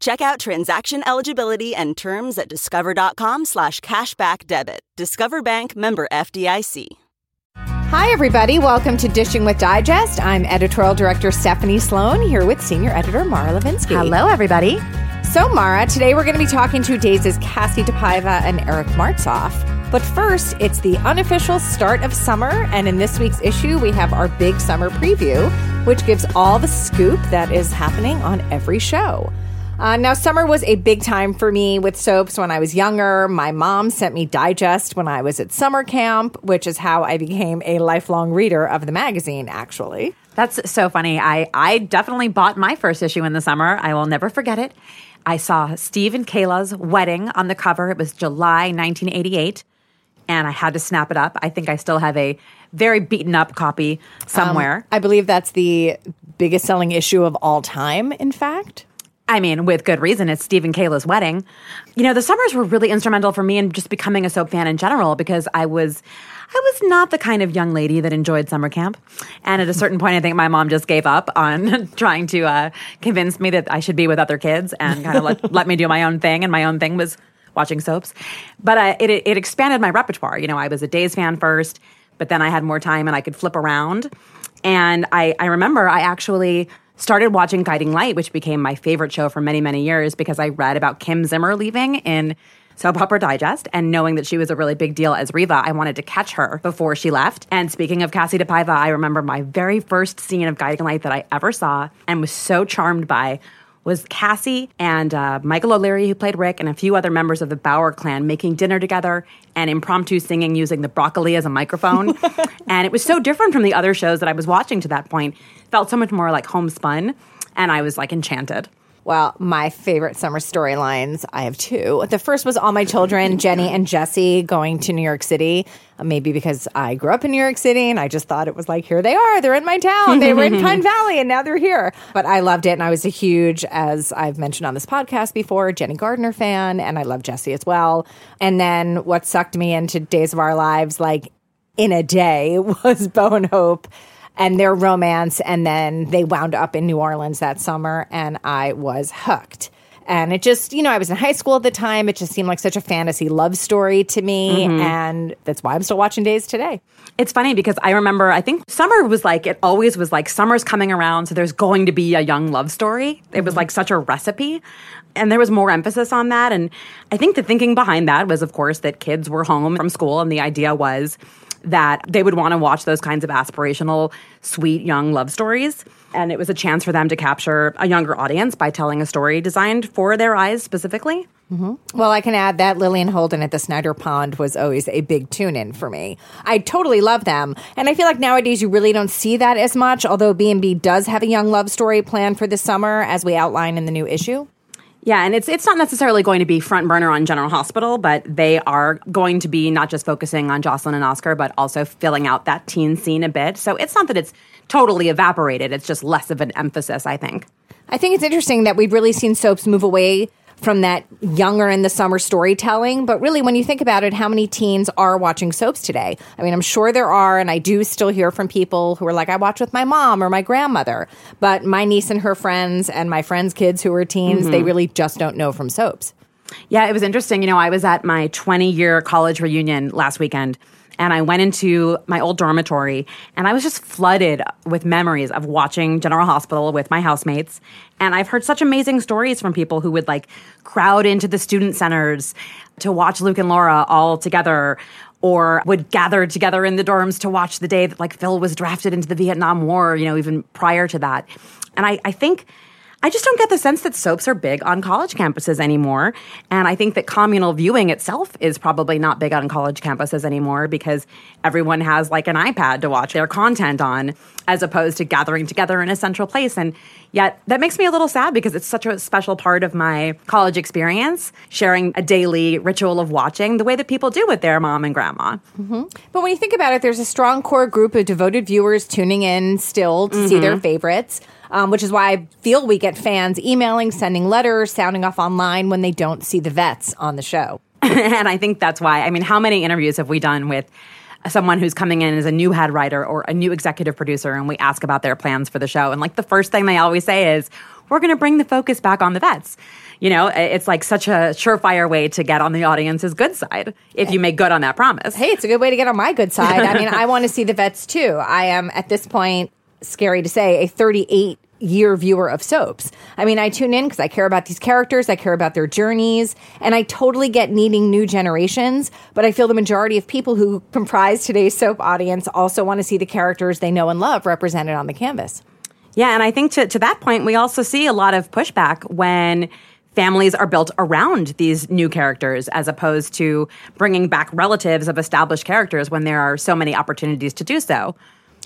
Check out transaction eligibility and terms at discover.com/cashbackdebit. Discover Bank, member FDIC. Hi, everybody. Welcome to Dishing with Digest. I'm editorial director Stephanie Sloan, here with senior editor Mara Levinsky. Hello, everybody. So, Mara, today we're going to be talking to DAYS' Kassie DePaiva and Eric Martsolf. But first, it's the unofficial start of summer, and in this week's issue, we have our big summer preview, which gives all the scoop that is happening on every show. Now, summer was a big time for me with soaps when I was younger. My mom sent me Digest when I was at summer camp, which is how I became a lifelong reader of the magazine, actually. That's so funny. I definitely bought my first issue in the summer. I will never forget it. I saw Steve and Kayla's wedding on the cover. It was July 1988, and I had to snap it up. I think I still have a very beaten up copy somewhere. I believe that's the biggest selling issue of all time, in fact. I mean, with good reason. It's Steve and Kayla's wedding. You know, the summers were really instrumental for me in just becoming a soap fan in general, because I was not the kind of young lady that enjoyed summer camp. And at a certain point, I think my mom just gave up on trying to convince me that I should be with other kids and kind of let me do my own thing. And my own thing was watching soaps. But it expanded my repertoire. You know, I was a DAYS fan first, but then I had more time and I could flip around. And I remember I actually started watching Guiding Light, which became my favorite show for many, many years, because I read about Kim Zimmer leaving in Soap Opera Digest, and knowing that she was a really big deal as Reva, I wanted to catch her before she left. And speaking of Kassie DePaiva, I remember my very first scene of Guiding Light that I ever saw and was so charmed by was Kassie and Michael O'Leary, who played Rick, and a few other members of the Bauer clan making dinner together and impromptu singing using the broccoli as a microphone. And it was so different from the other shows that I was watching to that point. It felt so much more like homespun, and I was like enchanted. Well, my favorite summer storylines, I have two. The first was All My Children, Jenny and Jesse going to New York City, maybe because I grew up in New York City and I just thought it was like, here they are, they're in my town, they were in Pine Valley and now they're here. But I loved it, and I was a huge, as I've mentioned on this podcast before, Jenny Gardner fan, and I love Jesse as well. And then what sucked me into Days of Our Lives, like in a day, was Bo and Hope and their romance, and then they wound up in New Orleans that summer, and I was hooked. And it just, you know, I was in high school at the time. It just seemed like such a fantasy love story to me, and that's why I'm still watching Days today. It's funny because I remember, I think summer was like, it always was like summer's coming around, so there's going to be a young love story. It was like such a recipe, and there was more emphasis on that. And I think the thinking behind that was, of course, that kids were home from school, and the idea was that they would want to watch those kinds of aspirational, sweet, young love stories. And it was a chance for them to capture a younger audience by telling a story designed for their eyes specifically. Well, I can add that Lillian Holden at the Snyder Pond was always a big tune-in for me. I totally love them. And I feel like nowadays you really don't see that as much, although B&B does have a young love story planned for this summer, as we outline in the new issue. Yeah, and it's not necessarily going to be front burner on General Hospital, but they are going to be not just focusing on Jocelyn and Oscar, but also filling out that teen scene a bit. So it's not that it's totally evaporated. It's just less of an emphasis, I think. I think it's interesting that we've really seen soaps move away from that younger in the summer storytelling. But really, when you think about it, how many teens are watching soaps today? I mean, I'm sure there are, and I do still hear from people who are like, I watch with my mom or my grandmother. But my niece and her friends and my friends' kids who are teens, they really just don't know from soaps. Yeah, it was interesting. You know, I was at my 20-year college reunion last weekend, and I went into my old dormitory, and I was just flooded with memories of watching General Hospital with my housemates. And I've heard such amazing stories from people who would, like, crowd into the student centers to watch Luke and Laura all together, or would gather together in the dorms to watch the day that, like, Phil was drafted into the Vietnam War, you know, even prior to that. And I think I just don't get the sense that soaps are big on college campuses anymore. And I think that communal viewing itself is probably not big on college campuses anymore because everyone has, like, an iPad to watch their content on as opposed to gathering together in a central place. And yet that makes me a little sad because it's such a special part of my college experience, sharing a daily ritual of watching the way that people do with their mom and grandma. Mm-hmm. But when you think about it, there's a strong core group of devoted viewers tuning in still to see their favorites. Which is why I feel we get fans emailing, sending letters, sounding off online when they don't see the vets on the show. And I think that's why. I mean, how many interviews have we done with someone who's coming in as a new head writer or a new executive producer, and we ask about their plans for the show? And, like, the first thing they always say is, we're going to bring the focus back on the vets. You know, it's like such a surefire way to get on the audience's good side if you make good on that promise. Hey, it's a good way to get on my good side. I mean, I want to see the vets, too. I am, at this point, scary to say, a 38-year viewer of soaps. I mean, I tune in because I care about these characters, I care about their journeys, and I totally get needing new generations, but I feel the majority of people who comprise today's soap audience also want to see the characters they know and love represented on the canvas. Yeah, and I think to that point, we also see a lot of pushback when families are built around these new characters as opposed to bringing back relatives of established characters when there are so many opportunities to do so.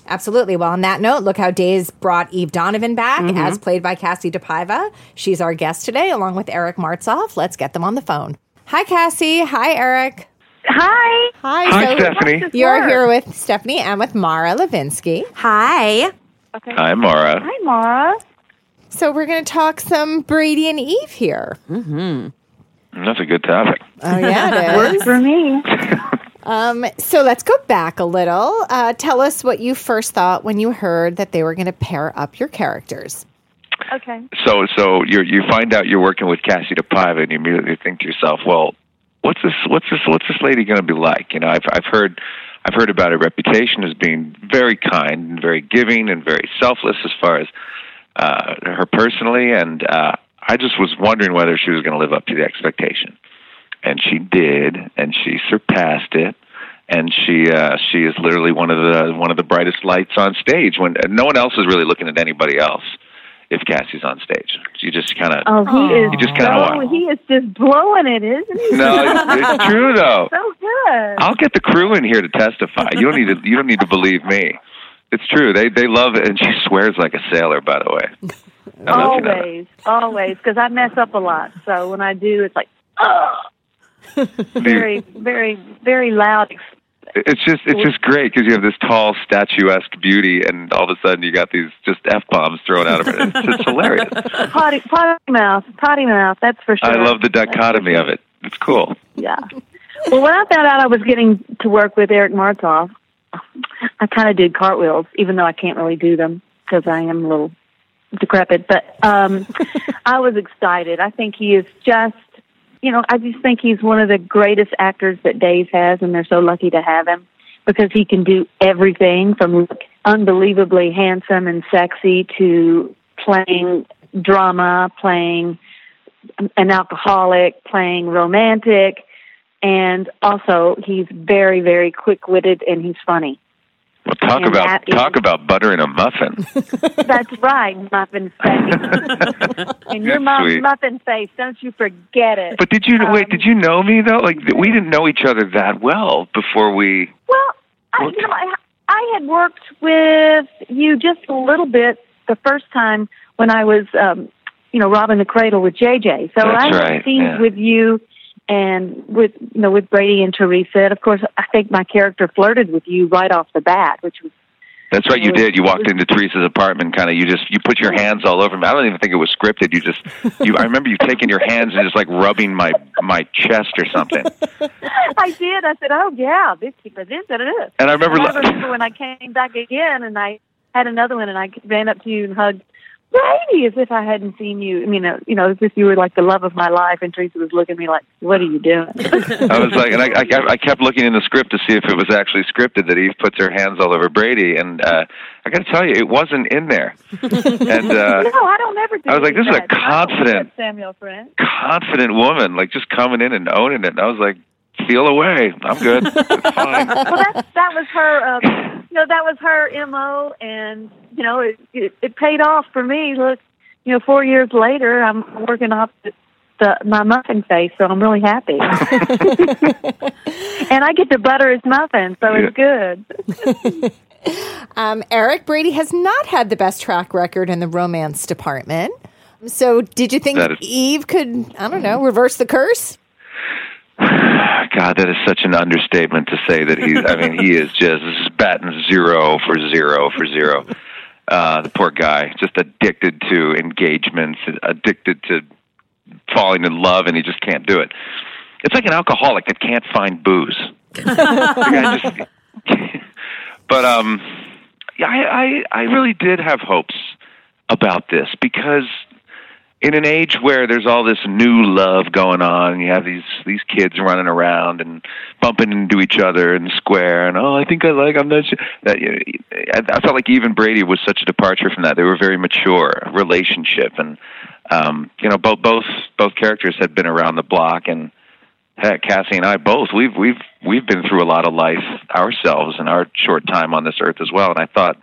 Absolutely. Well, on that note, look how DAYS brought Eve Donovan back, as played by Kassie DePaiva. She's our guest today, along with Eric Martsolf. Let's get them on the phone. Hi, Kassie. Hi, Eric. Hi. Hi, Stephanie. You're here with Stephanie and with Mara Levinsky. Hi. Okay. Hi, Mara. Hi, Mara. So we're going to talk some Brady and Eve here. Mm-hmm. That's a good topic. Oh, yeah, it is. Works for me. So let's go back a little. Tell us what you first thought when you heard that they were going to pair up your characters. Okay. So you find out you're working with Kassie DePaiva, and you immediately think to yourself, "Well, what's this lady going to be like?" You know, I've heard about her reputation as being very kind and very giving and very selfless as far as her personally, and I just was wondering whether she was going to live up to the expectation. And she did, and she surpassed it, and she is literally one of the brightest lights on stage. When no one else is really looking at anybody else, if Cassie's on stage, you just kind of he is just blowing it, isn't he? No, it's true though. So good. I'll get the crew in here to testify. You don't need to believe me. It's true. They love it, and she swears like a sailor. By the way, always, because I mess up a lot. So when I do, it's like very, very, very loud. It's just great because you have this tall, statuesque beauty, and all of a sudden you got these just f-bombs thrown out of it. It's hilarious. Potty mouth. That's for sure. I love the dichotomy of it. It's cool. Yeah. Well, when I found out I was getting to work with Eric Martsolf, I kind of did cartwheels, even though I can't really do them because I am a little decrepit. But I was excited. I think he is just. You know, I just think he's one of the greatest actors that DAYS has, and they're so lucky to have him because he can do everything from look unbelievably handsome and sexy to playing drama, playing an alcoholic, playing romantic, and also he's very, very quick-witted and he's funny. Well, talk about buttering a muffin. That's right, muffin face. And your mom's muffin face, don't you forget it. But did you know me though? Like we didn't know each other that well before we. Well, I had worked with you just a little bit the first time when I was, robbing the cradle with JJ. So I had scenes with you. And with Brady and Teresa, and of course, I think my character flirted with you right off the bat, which was... That's right, you did. You walked into Teresa's apartment, kind of, you put your hands all over me. I don't even think it was scripted. I remember you taking your hands and just, like, rubbing my chest or something. I did. I said, oh, yeah, this, da, da, da. And I remember when I came back again, and I had another one, and I ran up to you and hugged Brady, as if I hadn't seen you. I mean, as if you were like the love of my life, and Teresa was looking at me like, what are you doing? I was like, and I kept looking in the script to see if it was actually scripted that Eve puts her hands all over Brady, and I got to tell you, it wasn't in there. And no, I don't ever do I was like, this is a confident woman, like just coming in and owning it. And I was like, feel away. I'm good. It's fine. Well, that was her. That was her MO, and it paid off for me. Look, 4 years later, I'm working off my muffin face, so I'm really happy. And I get to butter his muffin, so it's good. Eric, Brady has not had the best track record in the romance department. So did you think Eve could, reverse the curse? God, that is such an understatement to say that he is just batting zero for zero for zero. The poor guy, just addicted to engagements, addicted to falling in love, and he just can't do it. It's like an alcoholic that can't find booze. The guy just... But I really did have hopes about this, because in an age where there's all this new love going on, and you have these kids running around and bumping into each other in the square, and I'm not sure. I felt like Eve and Brady was such a departure from that. They were a very mature relationship, and both characters had been around the block, and heck, Kassie and I both, we've been through a lot of life ourselves in our short time on this earth as well. And I thought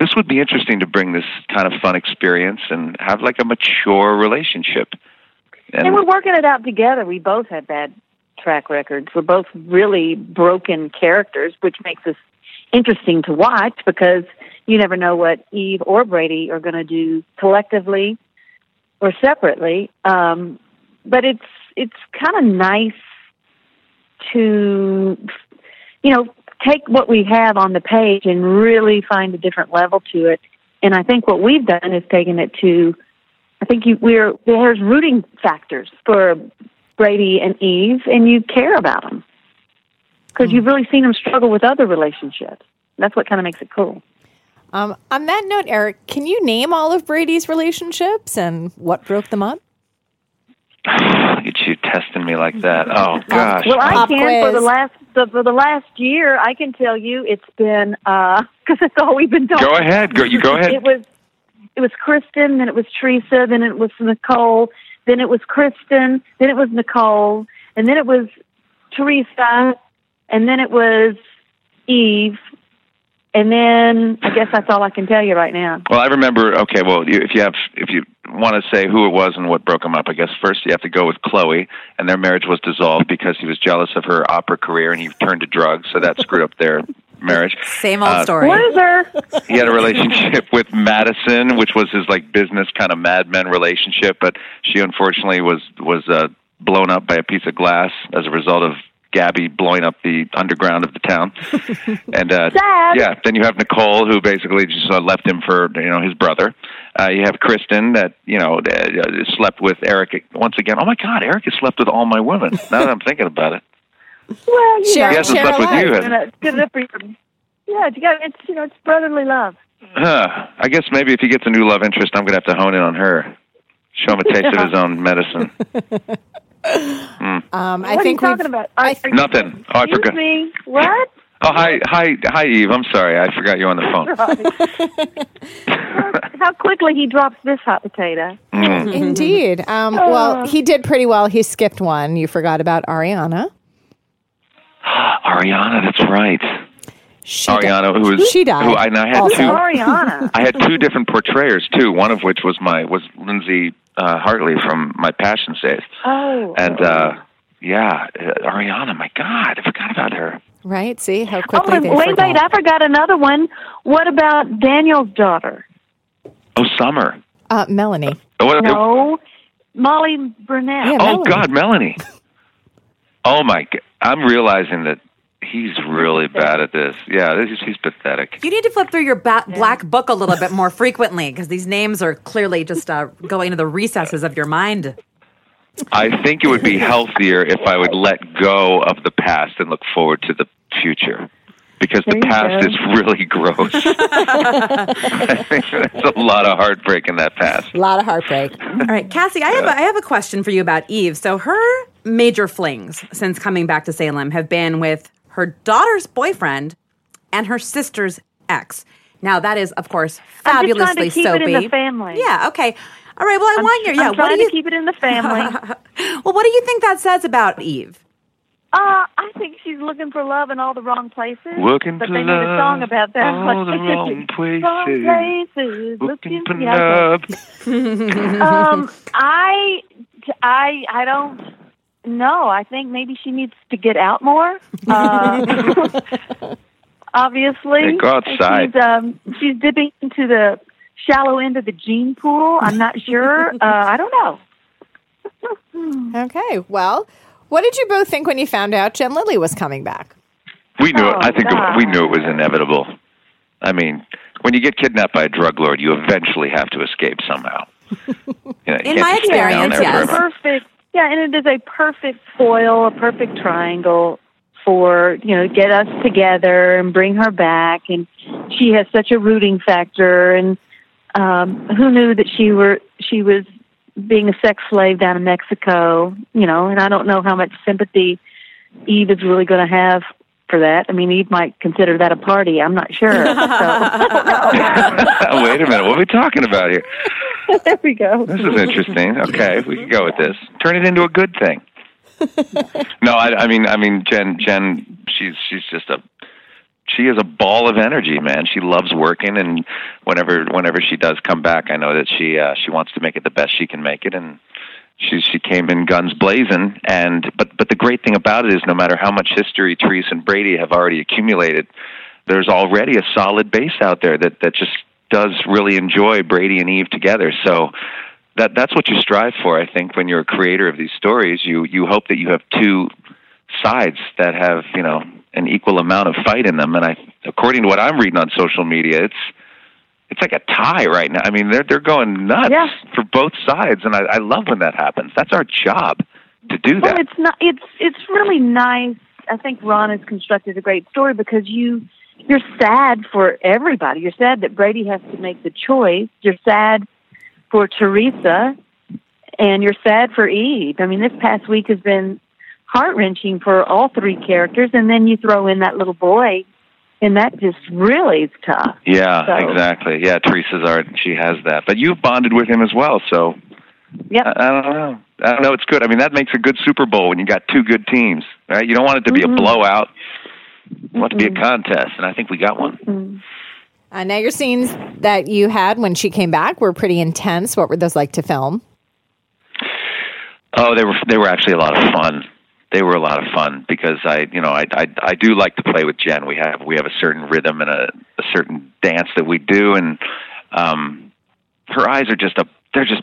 this would be interesting to bring this kind of fun experience and have like a mature relationship. And we're working it out together. We both have bad track records. We're both really broken characters, which makes us interesting to watch, because you never know what Eve or Brady are going to do collectively or separately. But it's kind of nice to, take what we have on the page and really find a different level to it. And I think what we've done is taken it to, there's rooting factors for Brady and Eve, and you care about them because you've really seen them struggle with other relationships. That's what kind of makes it cool. On that note, Eric, can you name all of Brady's relationships and what broke them up? Look at you testing me like that. Oh, gosh. Well, I can for the last year, I can tell you it's been, because that's all we've been talking about. Go ahead. Go ahead. It was Kristen, then it was Teresa, then it was Nicole, then it was Kristen, then it was Nicole, and then it was Teresa, and then it was Eve. And then I guess that's all I can tell you right now. Well, I remember. Okay, well, if you want to say who it was and what broke them up, I guess first you have to go with Chloe, and their marriage was dissolved because he was jealous of her opera career and he turned to drugs, so that screwed up their marriage. Same old story. Loser. He had a relationship with Madison, which was his like business kind of Mad Men relationship, but she unfortunately was blown up by a piece of glass as a result of Gabby blowing up the underground of the town. And then you have Nicole, who basically just left him for his brother. You have Kristen that slept with Eric once again. Oh my God, Eric has slept with all my women. Now that I'm thinking about it, well, you know, he hasn't slept with you. It's brotherly love. I guess maybe if he gets a new love interest, I'm going to have to hone in on her. Show him a taste of his own medicine. What are you talking about? Nothing. Oh, I forgot. Me? What? Oh, hi, Eve. I'm sorry, I forgot you on the phone. How quickly he drops this hot potato. Mm-hmm. Indeed. Well, he did pretty well. He skipped one. You forgot about Ariana. Ariana, that's right. She died. I had two different portrayers too. One of which was Lindsay Hartley from my Passions days. Oh, and Ariana. My God, I forgot about her. Right? See how quickly they forgot. Wait! I forgot another one. What about Daniel's daughter? Oh, Summer. Melanie. Molly Burnett. Yeah, Melanie. God, Melanie. Oh my God! I'm realizing that. He's really bad at this. Yeah, he's pathetic. You need to flip through your black book a little bit more frequently, because these names are clearly just going to the recesses of your mind. I think it would be healthier if I would let go of the past and look forward to the future, because the past is really gross. I think there's a lot of heartbreak in that past. A lot of heartbreak. All right, Kassie, I have a question for you about Eve. So her major flings since coming back to Salem have been with her daughter's boyfriend, and her sister's ex. Now, that is, of course, fabulously soapy. I'm just trying to keep it in the family. Yeah, okay. All right, well, I'm trying to keep it in the family. Well, what do you think that says about Eve? I think she's looking for love in all the wrong places. Looking for love. But they need a song about that. All the wrong places. Wrong places. Looking for love. I don't know. I think maybe she needs to get out more. Obviously. Go outside. She's dipping into the shallow end of the gene pool. I'm not sure. I don't know. Okay. Well, what did you both think when you found out Jen Lilly was coming back? We knew it. I think we knew it was inevitable. I mean, when you get kidnapped by a drug lord, you eventually have to escape somehow. In my experience, yes. Perfect. Yeah, and it is a perfect foil, a perfect triangle for, get us together and bring her back. And she has such a rooting factor. And who knew that she was being a sex slave down in Mexico, and I don't know how much sympathy Eve is really going to have for that. I mean, Eve might consider that a party. I'm not sure. So. Wait a minute. What are we talking about here? There we go. This is interesting. Okay, we can go with this. Turn it into a good thing. No, I mean, Jen, she's just she is a ball of energy, man. She loves working, and whenever she does come back, I know that she wants to make it the best she can make it, and she came in guns blazing. And but the great thing about it is, no matter how much history Teresa and Brady have already accumulated, there's already a solid base out there that just does really enjoy Brady and Eve together. So that's what you strive for, I think, when you're a creator of these stories. You hope that you have two sides that have an equal amount of fight in them, and according to what I'm reading on social media, it's like a tie right now. I mean, they're going nuts for both sides, and I love when that happens. That's our job to do that. Well, it's really nice. I think Ron has constructed a great story because you're sad for everybody. You're sad that Brady has to make the choice. You're sad for Teresa, and you're sad for Eve. I mean, this past week has been heart-wrenching for all three characters, and then you throw in that little boy, and that just really is tough. Yeah, so. Exactly. Yeah, Teresa's art, she has that. But you've bonded with him as well, so yep. I don't know. I don't know, it's good. I mean, that makes a good Super Bowl when you got two good teams, right? You don't want it to be a blowout. You want it to be a contest, and I think we got one. Mm-hmm. Now, your scenes that you had when she came back were pretty intense. What were those like to film? Oh, they were actually a lot of fun. They were a lot of fun because I do like to play with Jen. We have a certain rhythm and a certain dance that we do, and her eyes are just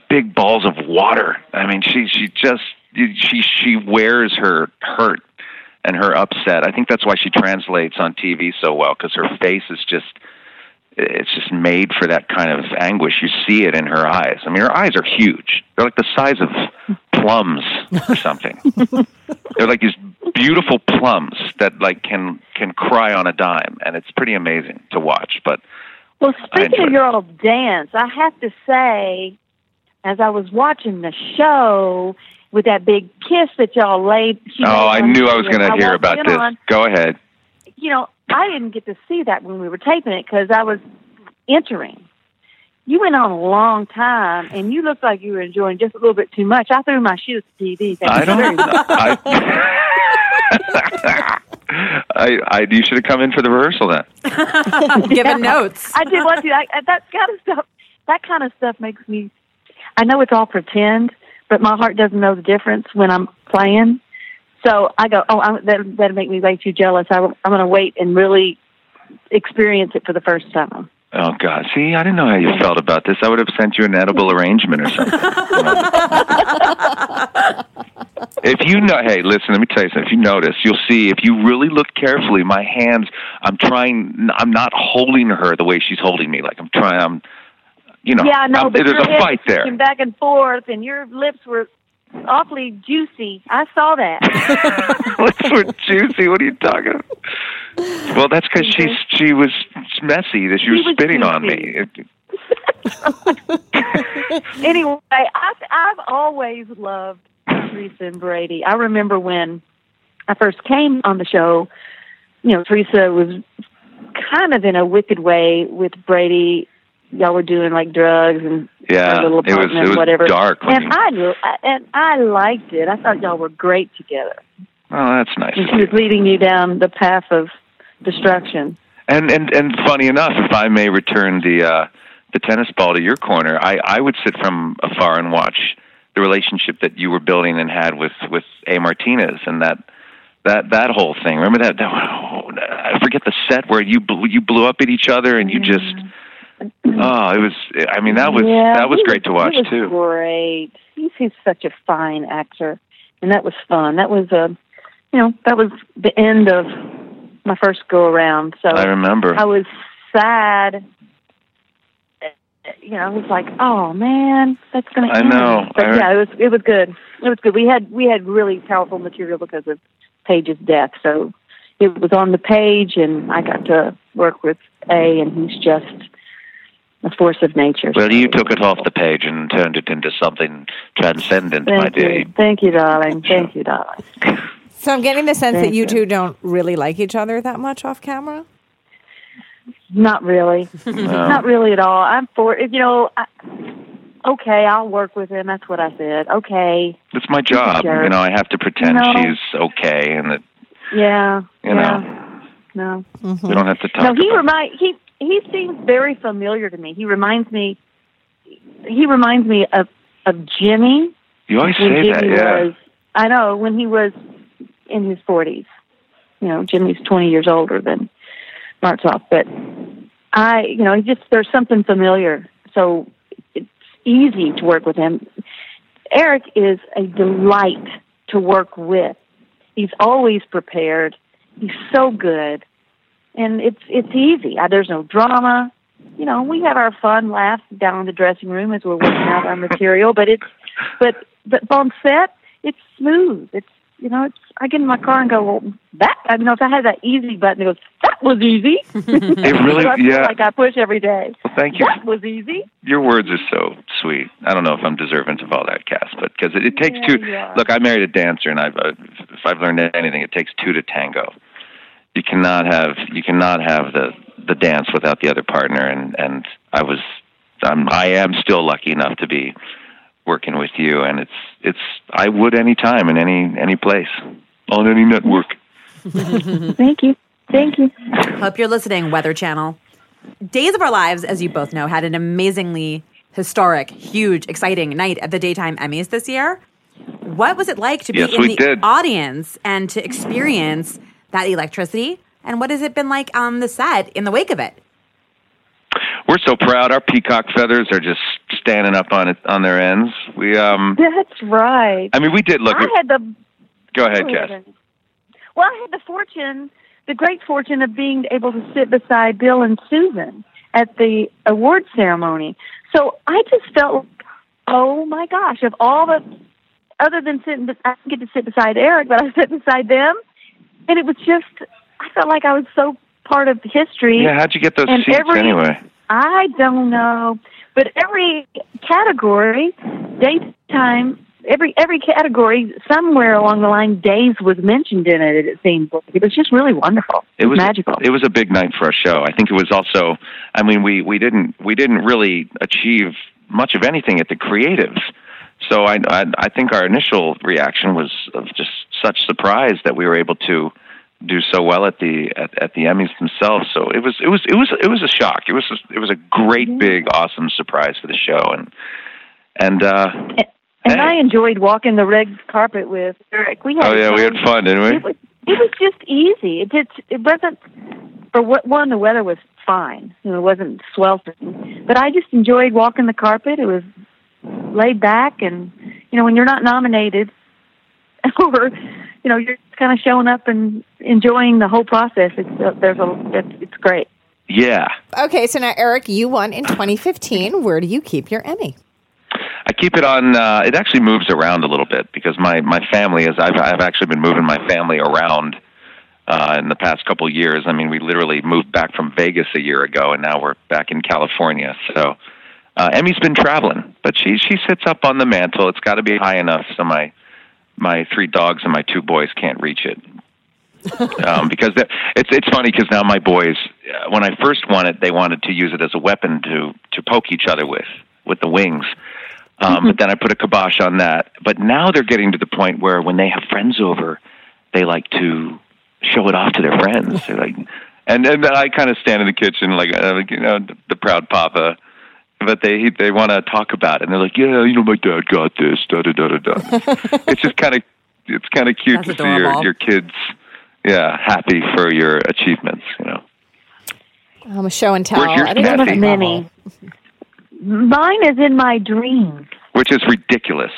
big balls of water. I mean, she wears her hurt and her upset. I think that's why she translates on TV so well, because her face is just made for that kind of anguish. You see it in her eyes. I mean, her eyes are huge. They're like the size of plums or something. They're like these beautiful plums that like can cry on a dime, and it's pretty amazing to watch. But well, speaking of your old dance, I have to say, as I was watching the show with that big kiss that y'all laid. I knew I was going to hear about this. Go ahead. I didn't get to see that when we were taping it because I was entering. You went on a long time, and you looked like you were enjoying just a little bit too much. I threw my shoes at the TV. You should have come in for the rehearsal then. Giving notes. I did want to. That kind of stuff makes me. I know it's all pretend, but my heart doesn't know the difference when I'm playing. So I go, that'd make me way too jealous. I'm going to wait and really experience it for the first time. Oh, God. See, I didn't know how you felt about this. I would have sent you an edible arrangement or something. Hey, listen, let me tell you something. If you notice, you'll see, if you really look carefully, my hands, I'm not holding her the way she's holding me. Like, but there's a fight there. Back and forth, and your lips were awfully juicy. I saw that. Lips were juicy? What are you talking about? Well, that's because she was messy, that she was spitting on me. Anyway, I've always loved Teresa and Brady. I remember when I first came on the show, Teresa was kind of in a wicked way with Brady. Y'all were doing like drugs and little apartment it was and whatever. Dark. And I liked it. I thought y'all were great together. Oh, that's nice. And she was leading you down the path of destruction. And funny enough, if I may return the tennis ball to your corner, I would sit from afar and watch the relationship that you were building and had with A. Martinez and that whole thing. Remember that I forget the set where you blew up at each other and you just. Oh, it was. I mean, that was great to watch too. Great. He's such a fine actor, and that was fun. That was that was the end of my first go around. So I remember. I was sad. You know, I was like, oh man, that's gonna. I know. But yeah, it was good. It was good. We had really powerful material because of Paige's death. So it was on the page, and I got to work with A, and he's just a force of nature. Well, you took it off the page and turned it into something transcendent, my dear. Thank you, darling. Thank you, darling. So I'm getting the sense that you two don't really like each other that much off camera? Not really. No. Not really at all. Okay, I'll work with him. That's what I said. Okay. It's my job. You know, I have to pretend she's okay. And that. Yeah. You know. No. Mm-hmm. We don't have to talk about it. No, He seems very familiar to me. He reminds me of Jimmy. You always say that, yeah. I know, when he was in his 40s. You know, Jimmy's 20 years older than Martsolf. But there's something familiar. So it's easy to work with him. Eric is a delight to work with. He's always prepared. He's so good. And it's easy. There's no drama. You know, we have our fun laughs down in the dressing room as we're working out our material. But but on set, it's smooth. I get in my car and go, well, if I had that easy button, it goes, that was easy. It really, yeah. Like I push every day. Well, thank you. That was easy. Your words are so sweet. I don't know if I'm deserving of all that, Cass, but because it takes two. Yeah. Look, I married a dancer, and if I've learned anything, it takes two to tango. You cannot have the dance without the other partner, and I am still lucky enough to be working with you, and it's I would any time in any place on any network. Thank you. Hope you're listening, Weather Channel. Days of Our Lives, as you both know, had an amazingly historic, huge, exciting night at the Daytime Emmys this year. What was it like to be audience and to experience that electricity, and what has it been like on the set in the wake of it? We're so proud. Our peacock feathers are just standing up on their ends. That's right. I mean, we did look. Go ahead, Cass. Well, I had the great fortune of being able to sit beside Bill and Susan at the award ceremony. So I just felt, oh my gosh, of all the other than sitting, I didn't get to sit beside Eric, but I sat beside them. And it was just, I felt like I was so part of history. Yeah, how'd you get those seats anyway? I don't know. But every category, daytime, every category, somewhere along the line, Days was mentioned in it, it seems. It was just really wonderful. It was magical. It was a big night for our show. I think it was also, I mean, we didn't really achieve much of anything at the creatives. So I think our initial reaction was of just such surprise that we were able to do so well at the Emmys themselves. So it was a shock. It was a great big awesome surprise for the show. And I enjoyed walking the red carpet with Eric. We had fun, didn't we? It was just easy. It wasn't for one. The weather was fine. You know, it wasn't sweltering, but I just enjoyed walking the carpet. It was laid back, and you know, when you're not nominated or you know, you're kind of showing up and enjoying the whole process, it's great. Yeah. Okay, so now Eric, you won in 2015. Where do you keep your Emmy? I keep it on it actually moves around a little bit because my family is I've actually been moving my family around in the past couple years. I mean, we literally moved back from Vegas a year ago and now we're back in California. So Emmy's been traveling, but she sits up on the mantle. It's got to be high enough so my three dogs and my two boys can't reach it. Because it's funny because now my boys, when I first won it, they wanted to use it as a weapon to poke each other with the wings. But then I put a kibosh on that. But now they're getting to the point where when they have friends over they like to show it off to their friends. They're like, and I kind of stand in the kitchen like you know, the proud papa. But they want to talk about it, and they're like, yeah, you know, my dad got this, da da da da da. It's just kind of cute. That's to adorable. See your kids, yeah, happy for your achievements, you know. I'm a show and tell. I don't know many. Mine is in my dreams, which is ridiculous.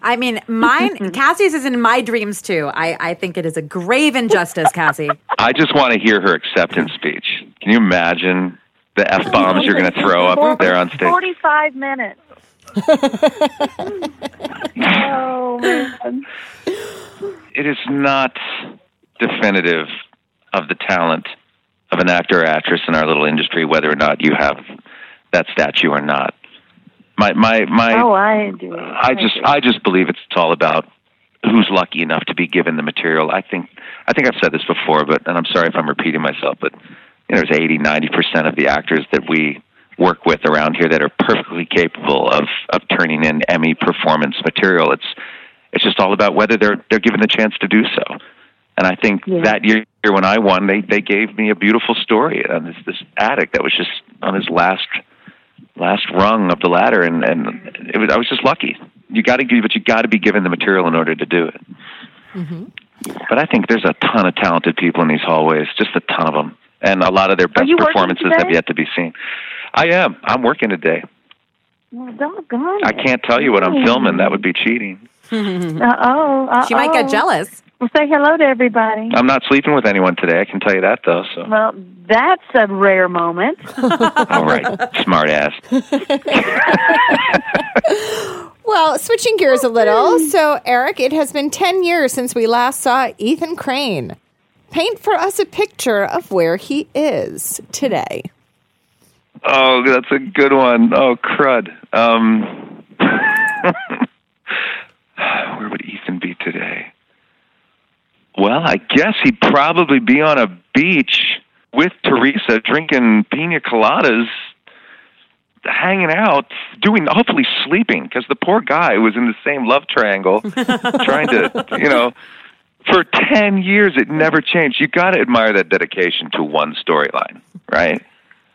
I mean, mine, Cassie's is in my dreams, too. I think it is a grave injustice, Kassie. I just want to hear her acceptance speech. Can you imagine the F-bombs you're going to throw up there on stage? 45 minutes. Oh, man. It is not definitive of the talent of an actor or actress in our little industry, whether or not you have that statue or not. I just believe it's all about who's lucky enough to be given the material. I think I've said this before, and I'm sorry if I'm repeating myself, but you know, there's 80, 90% of the actors that we work with around here that are perfectly capable of turning in Emmy performance material. It's just all about whether they're given the chance to do so. And I think that year when I won, they gave me a beautiful story on this addict that was just on his last rung of the ladder, and I was just lucky. You got to be given the material in order to do it. Mm-hmm. But I think there's a ton of talented people in these hallways, just a ton of them, and a lot of their best performances have yet to be seen. I am. I'm working today. Well, doggone. I can't tell you what I'm filming. That would be cheating. She might get jealous. Well, say hello to everybody. I'm not sleeping with anyone today. I can tell you that, though. So. Well, that's a rare moment. All right, smart ass. Well, switching gears a little. So, Eric, it has been 10 years since we last saw Ethan Crane. Paint for us a picture of where he is today. Oh, that's a good one. Oh, crud. Where would Ethan be today? Well, I guess he'd probably be on a beach with Teresa, drinking pina coladas, hanging out, hopefully sleeping, because the poor guy was in the same love triangle, trying to, you know, for 10 years, it never changed. You got to admire that dedication to one storyline, right?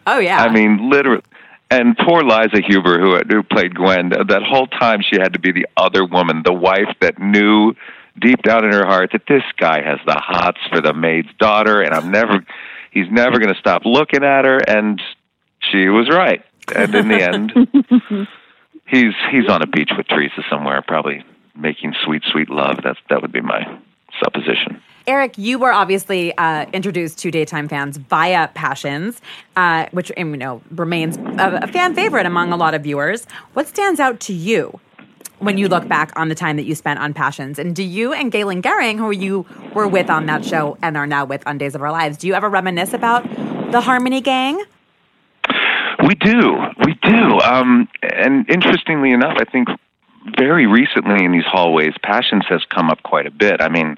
Oh, yeah. I mean, literally. And poor Liza Huber, who played Gwen, that whole time she had to be the other woman, the wife that knew deep down in her heart that this guy has the hots for the maid's daughter, and he's never going to stop looking at her. And she was right. And in the end, he's on a beach with Teresa somewhere, probably making sweet, sweet love. That would be my supposition. Eric, you were obviously introduced to daytime fans via Passions, which you know remains a fan favorite among a lot of viewers. What stands out to you when you look back on the time that you spent on Passions? And do you and Galen Gehring, who you were with on that show and are now with on Days of Our Lives, do you ever reminisce about the Harmony Gang? We do. And interestingly enough, I think very recently in these hallways, Passions has come up quite a bit. I mean,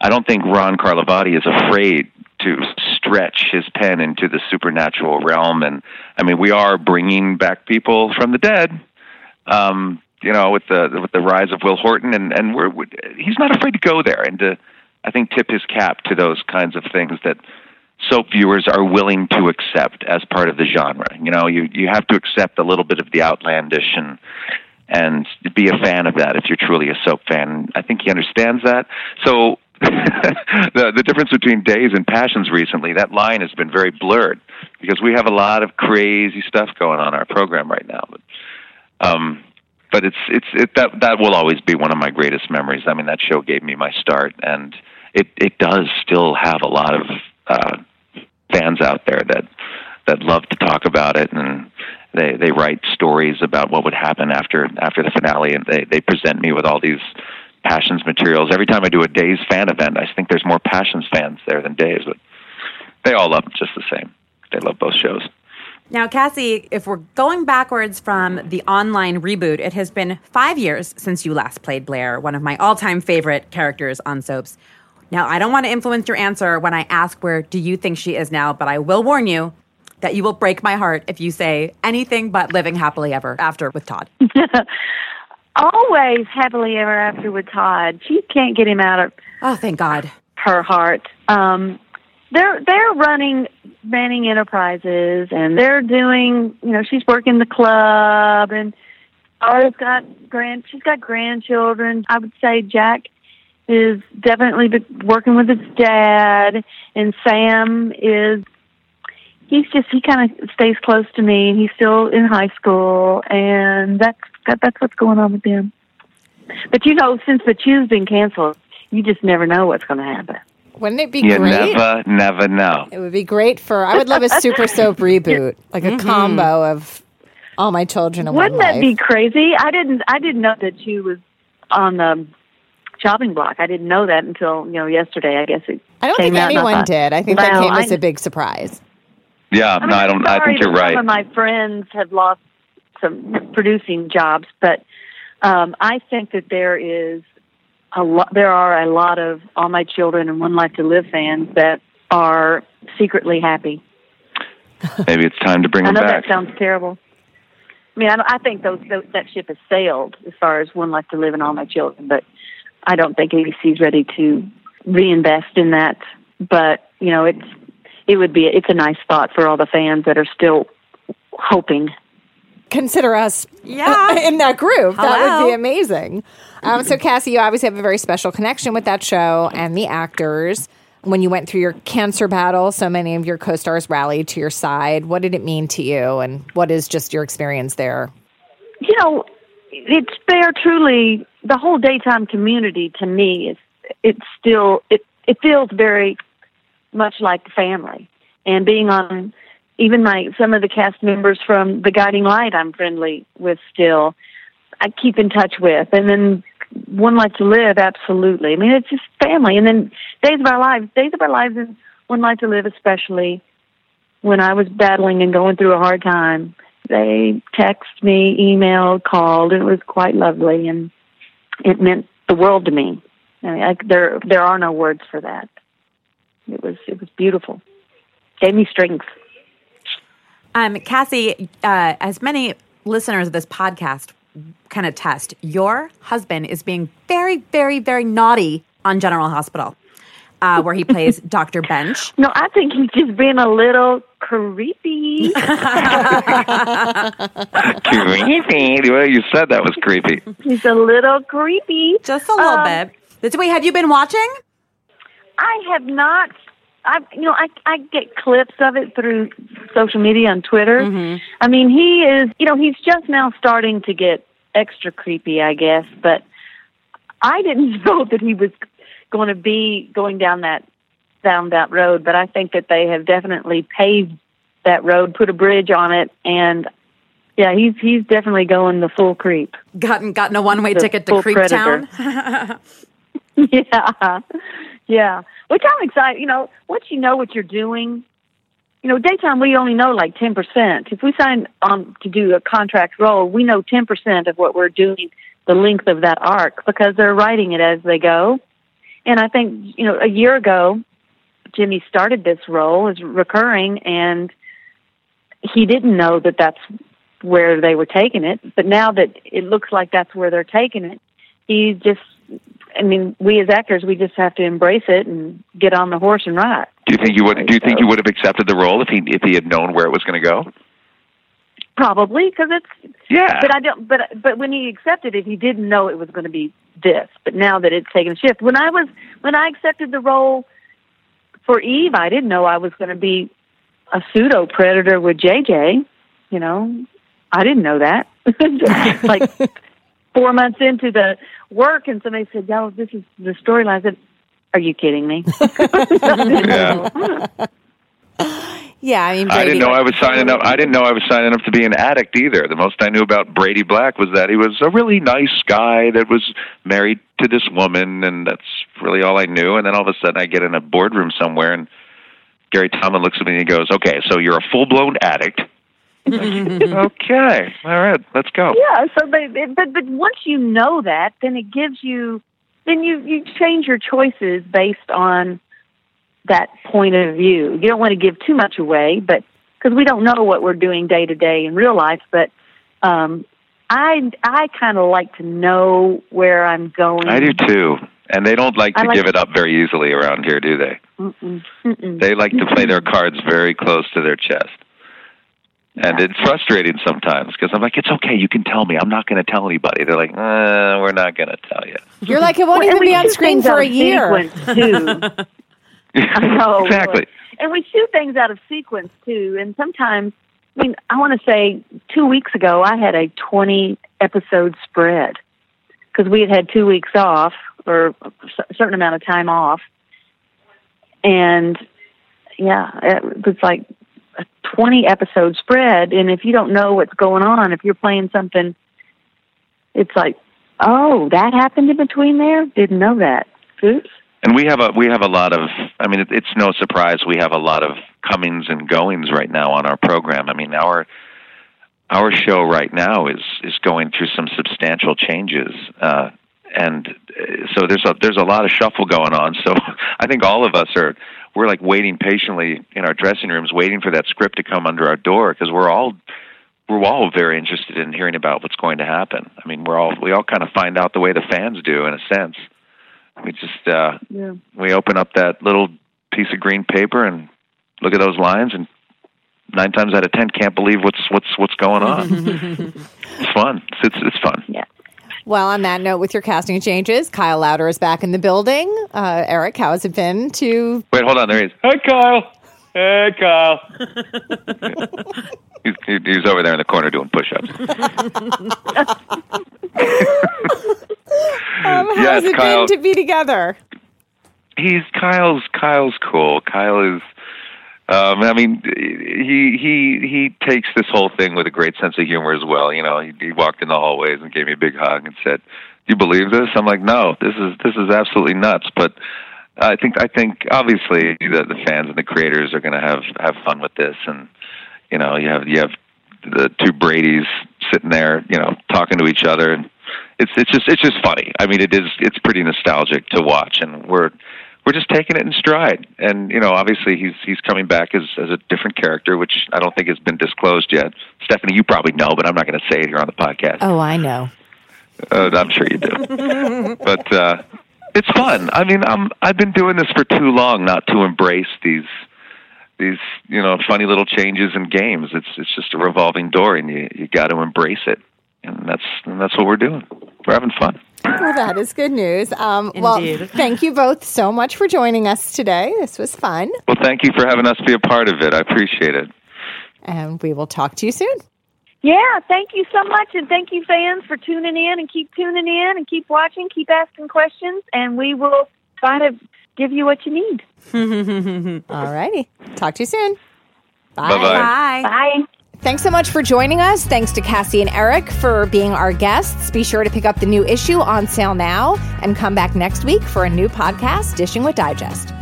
I don't think Ron Carlivati is afraid to stretch his pen into the supernatural realm. And, I mean, we are bringing back people from the dead, you know, with the rise of Will Horton, and he's not afraid to go there and to, I think, tip his cap to those kinds of things that soap viewers are willing to accept as part of the genre. You know, you have to accept a little bit of the outlandish and be a fan of that if you're truly a soap fan. I think he understands that. So the difference between Days and Passions recently, that line has been very blurred because we have a lot of crazy stuff going on our program right now. But that will always be one of my greatest memories. I mean, that show gave me my start, and it does still have a lot of fans out there that love to talk about it, and they write stories about what would happen after the finale, and they present me with all these Passions materials. Every time I do a Days fan event, I think there's more Passions fans there than Days, but they all love it just the same. They love both shows. Now, Kassie, if we're going backwards from the online reboot, it has been 5 years since you last played Blair, one of my all-time favorite characters on soaps. Now, I don't want to influence your answer when I ask where do you think she is now, but I will warn you that you will break my heart if you say anything but living happily ever after with Todd. Always happily ever after with Todd. She can't get him out of... Oh, thank God. her heart. They're running enterprises, and they're doing, you know, she's working the club, and she's got grandchildren. I would say Jack is definitely working with his dad, and Sam is, he kind of stays close to me, and he's still in high school, and that's what's going on with them. But you know, since the show's been canceled, you just never know what's going to happen. Wouldn't it be great? You never know. It would be great for, I would love a Super Soap reboot, like a combo of All My Children and One Life. Wouldn't that be crazy? I didn't know that she was on the chopping block. I didn't know that until, you know, yesterday, I guess. I don't think anyone did. I think that came as a big surprise. Yeah, no, I don't. I think you're right. Some of my friends have lost some producing jobs, but I think that there is there are a lot of All My Children and One Life to Live fans that are secretly happy. Maybe it's time to bring them back. I know that sounds terrible. I mean, I think that ship has sailed as far as One Life to Live and All My Children, but I don't think ABC's ready to reinvest in that. But, you know, it's a nice thought for all the fans that are still hoping. Consider us in that group. Hello. That would be amazing. So, Kassie, you obviously have a very special connection with that show and the actors. When you went through your cancer battle, so many of your co-stars rallied to your side. What did it mean to you, and what is just your experience there? You know, they're truly, the whole daytime community to me, it feels very much like family. And being on, even some of the cast members from the Guiding Light I'm friendly with still, I keep in touch with. And then One Life to Live, absolutely. I mean, it's just family. And then Days of Our Lives and One Life to Live, especially when I was battling and going through a hard time, they texted me, emailed, called. It was quite lovely, and it meant the world to me. I mean, there are no words for that. It was beautiful. Gave me strength. Kassie, as many listeners of this podcast can attest, your husband is being very, very, very naughty on General Hospital, where he plays Dr. Bench. No, I think he's just being a little creepy. Creepy? The way you said that was creepy. He's a little creepy. Just a little bit. This way, have you been watching? I have not. I get clips of it through social media on Twitter. Mm-hmm. I mean, he is, you know, he's just now starting to get extra creepy, I guess. But I didn't know that he was going to be going down that road. But I think that they have definitely paved that road, put a bridge on it, and yeah, he's definitely going the full creep. Gotten a one-way ticket to Creep Town. Yeah. Which I'm excited, you know, once you know what you're doing, you know, daytime we only know like 10%. If we sign on to do a contract role, we know 10% of what we're doing, the length of that arc, because they're writing it as they go. And I think, you know, a year ago, Jimmy started this role as recurring, and he didn't know that that's where they were taking it. But now that it looks like that's where they're taking it, he just, I mean, we as actors, we just have to embrace it and get on the horse and ride. Do you think you would have accepted the role if he had known where it was going to go? Probably, because it's But I don't. But when he accepted it, he didn't know it was going to be this. But now that it's taken a shift, when I accepted the role for Eve, I didn't know I was going to be a pseudo predator with JJ. You know, I didn't know that. Like. 4 months into the work, and somebody said, "Yo, this is the storyline." I said, "Are you kidding me?" Yeah, I mean, I didn't know I was signing up. I didn't know I was signing up to be an addict either. The most I knew about Brady Black was that he was a really nice guy that was married to this woman, and that's really all I knew. And then all of a sudden, I get in a boardroom somewhere, and Gary Tomlin looks at me and he goes, "Okay, so you're a full-blown addict." Okay, all right, let's go. Yeah, so but once you know that, then it gives you, then you change your choices based on that point of view. You don't want to give too much away, but because we don't know what we're doing day to day in real life. But I kind of like to know where I'm going. I do too. And they don't like to give it up very easily around here, do they? Mm-mm. Mm-mm. They like to play their cards very close to their chest. And it's frustrating sometimes because I'm like, it's okay, you can tell me. I'm not going to tell anybody. They're like, we're not going to tell you. You're like, it won't even be on screen for a year. Exactly. And we shoot things out of sequence, too. And sometimes, I mean, I want to say 2 weeks ago, I had a 20-episode spread because we had had 2 weeks off or a certain amount of time off. And, yeah, it was like a 20-episode spread. And if you don't know what's going on, if you're playing something, it's like, oh, that happened in between there? Didn't know that. Oops. And we have a lot of, I mean, it's no surprise we have a lot of comings and goings right now on our program. I mean, our show right now is going through some substantial changes, and so there's a lot of shuffle going on. So I think all of us we're like waiting patiently in our dressing rooms, waiting for that script to come under our door because we're all very interested in hearing about what's going to happen. I mean, we all kind of find out the way the fans do in a sense. We just we open up that little piece of green paper and look at those lines, and 9 times out of 10 can't believe what's going on. It's fun. It's fun. Yeah. Well, on that note, with your casting changes, Kyle Louder is back in the building. Eric, how has it been to? Wait, hold on. There he is. Hi, Kyle. Hey, Kyle. He's over there in the corner doing push-ups. How's it been to be together? Kyle's cool. Kyle is. I mean, he takes this whole thing with a great sense of humor as well. You know, he walked in the hallways and gave me a big hug and said, "Do you believe this?" I'm like, "No, this is absolutely nuts." But I think obviously the fans and the creators are going to have fun with this, and you know, you have the two Bradys sitting there, you know, talking to each other, and it's just funny. I mean, it's pretty nostalgic to watch, and we're just taking it in stride. And you know, obviously he's coming back as a different character, which I don't think has been disclosed yet. Stephanie, you probably know, but I'm not going to say it here on the podcast. Oh, I know. I'm sure you do. But it's fun. I mean, I've been doing this for too long not to embrace these you know, funny little changes in games. It's just a revolving door, and you got to embrace it. And that's what we're doing. We're having fun. Well, that is good news. Well, thank you both so much for joining us today. This was fun. Well, thank you for having us be a part of it. I appreciate it. And we will talk to you soon. Yeah, thank you so much. And thank you, fans, for tuning in and keep tuning in and keep watching, keep asking questions, and we will try to give you what you need. All righty. Talk to you soon. Bye. Bye-bye. Bye. Bye. Thanks so much for joining us. Thanks to Kassie and Eric for being our guests. Be sure to pick up the new issue on sale now and come back next week for a new podcast, Dishing with Digest.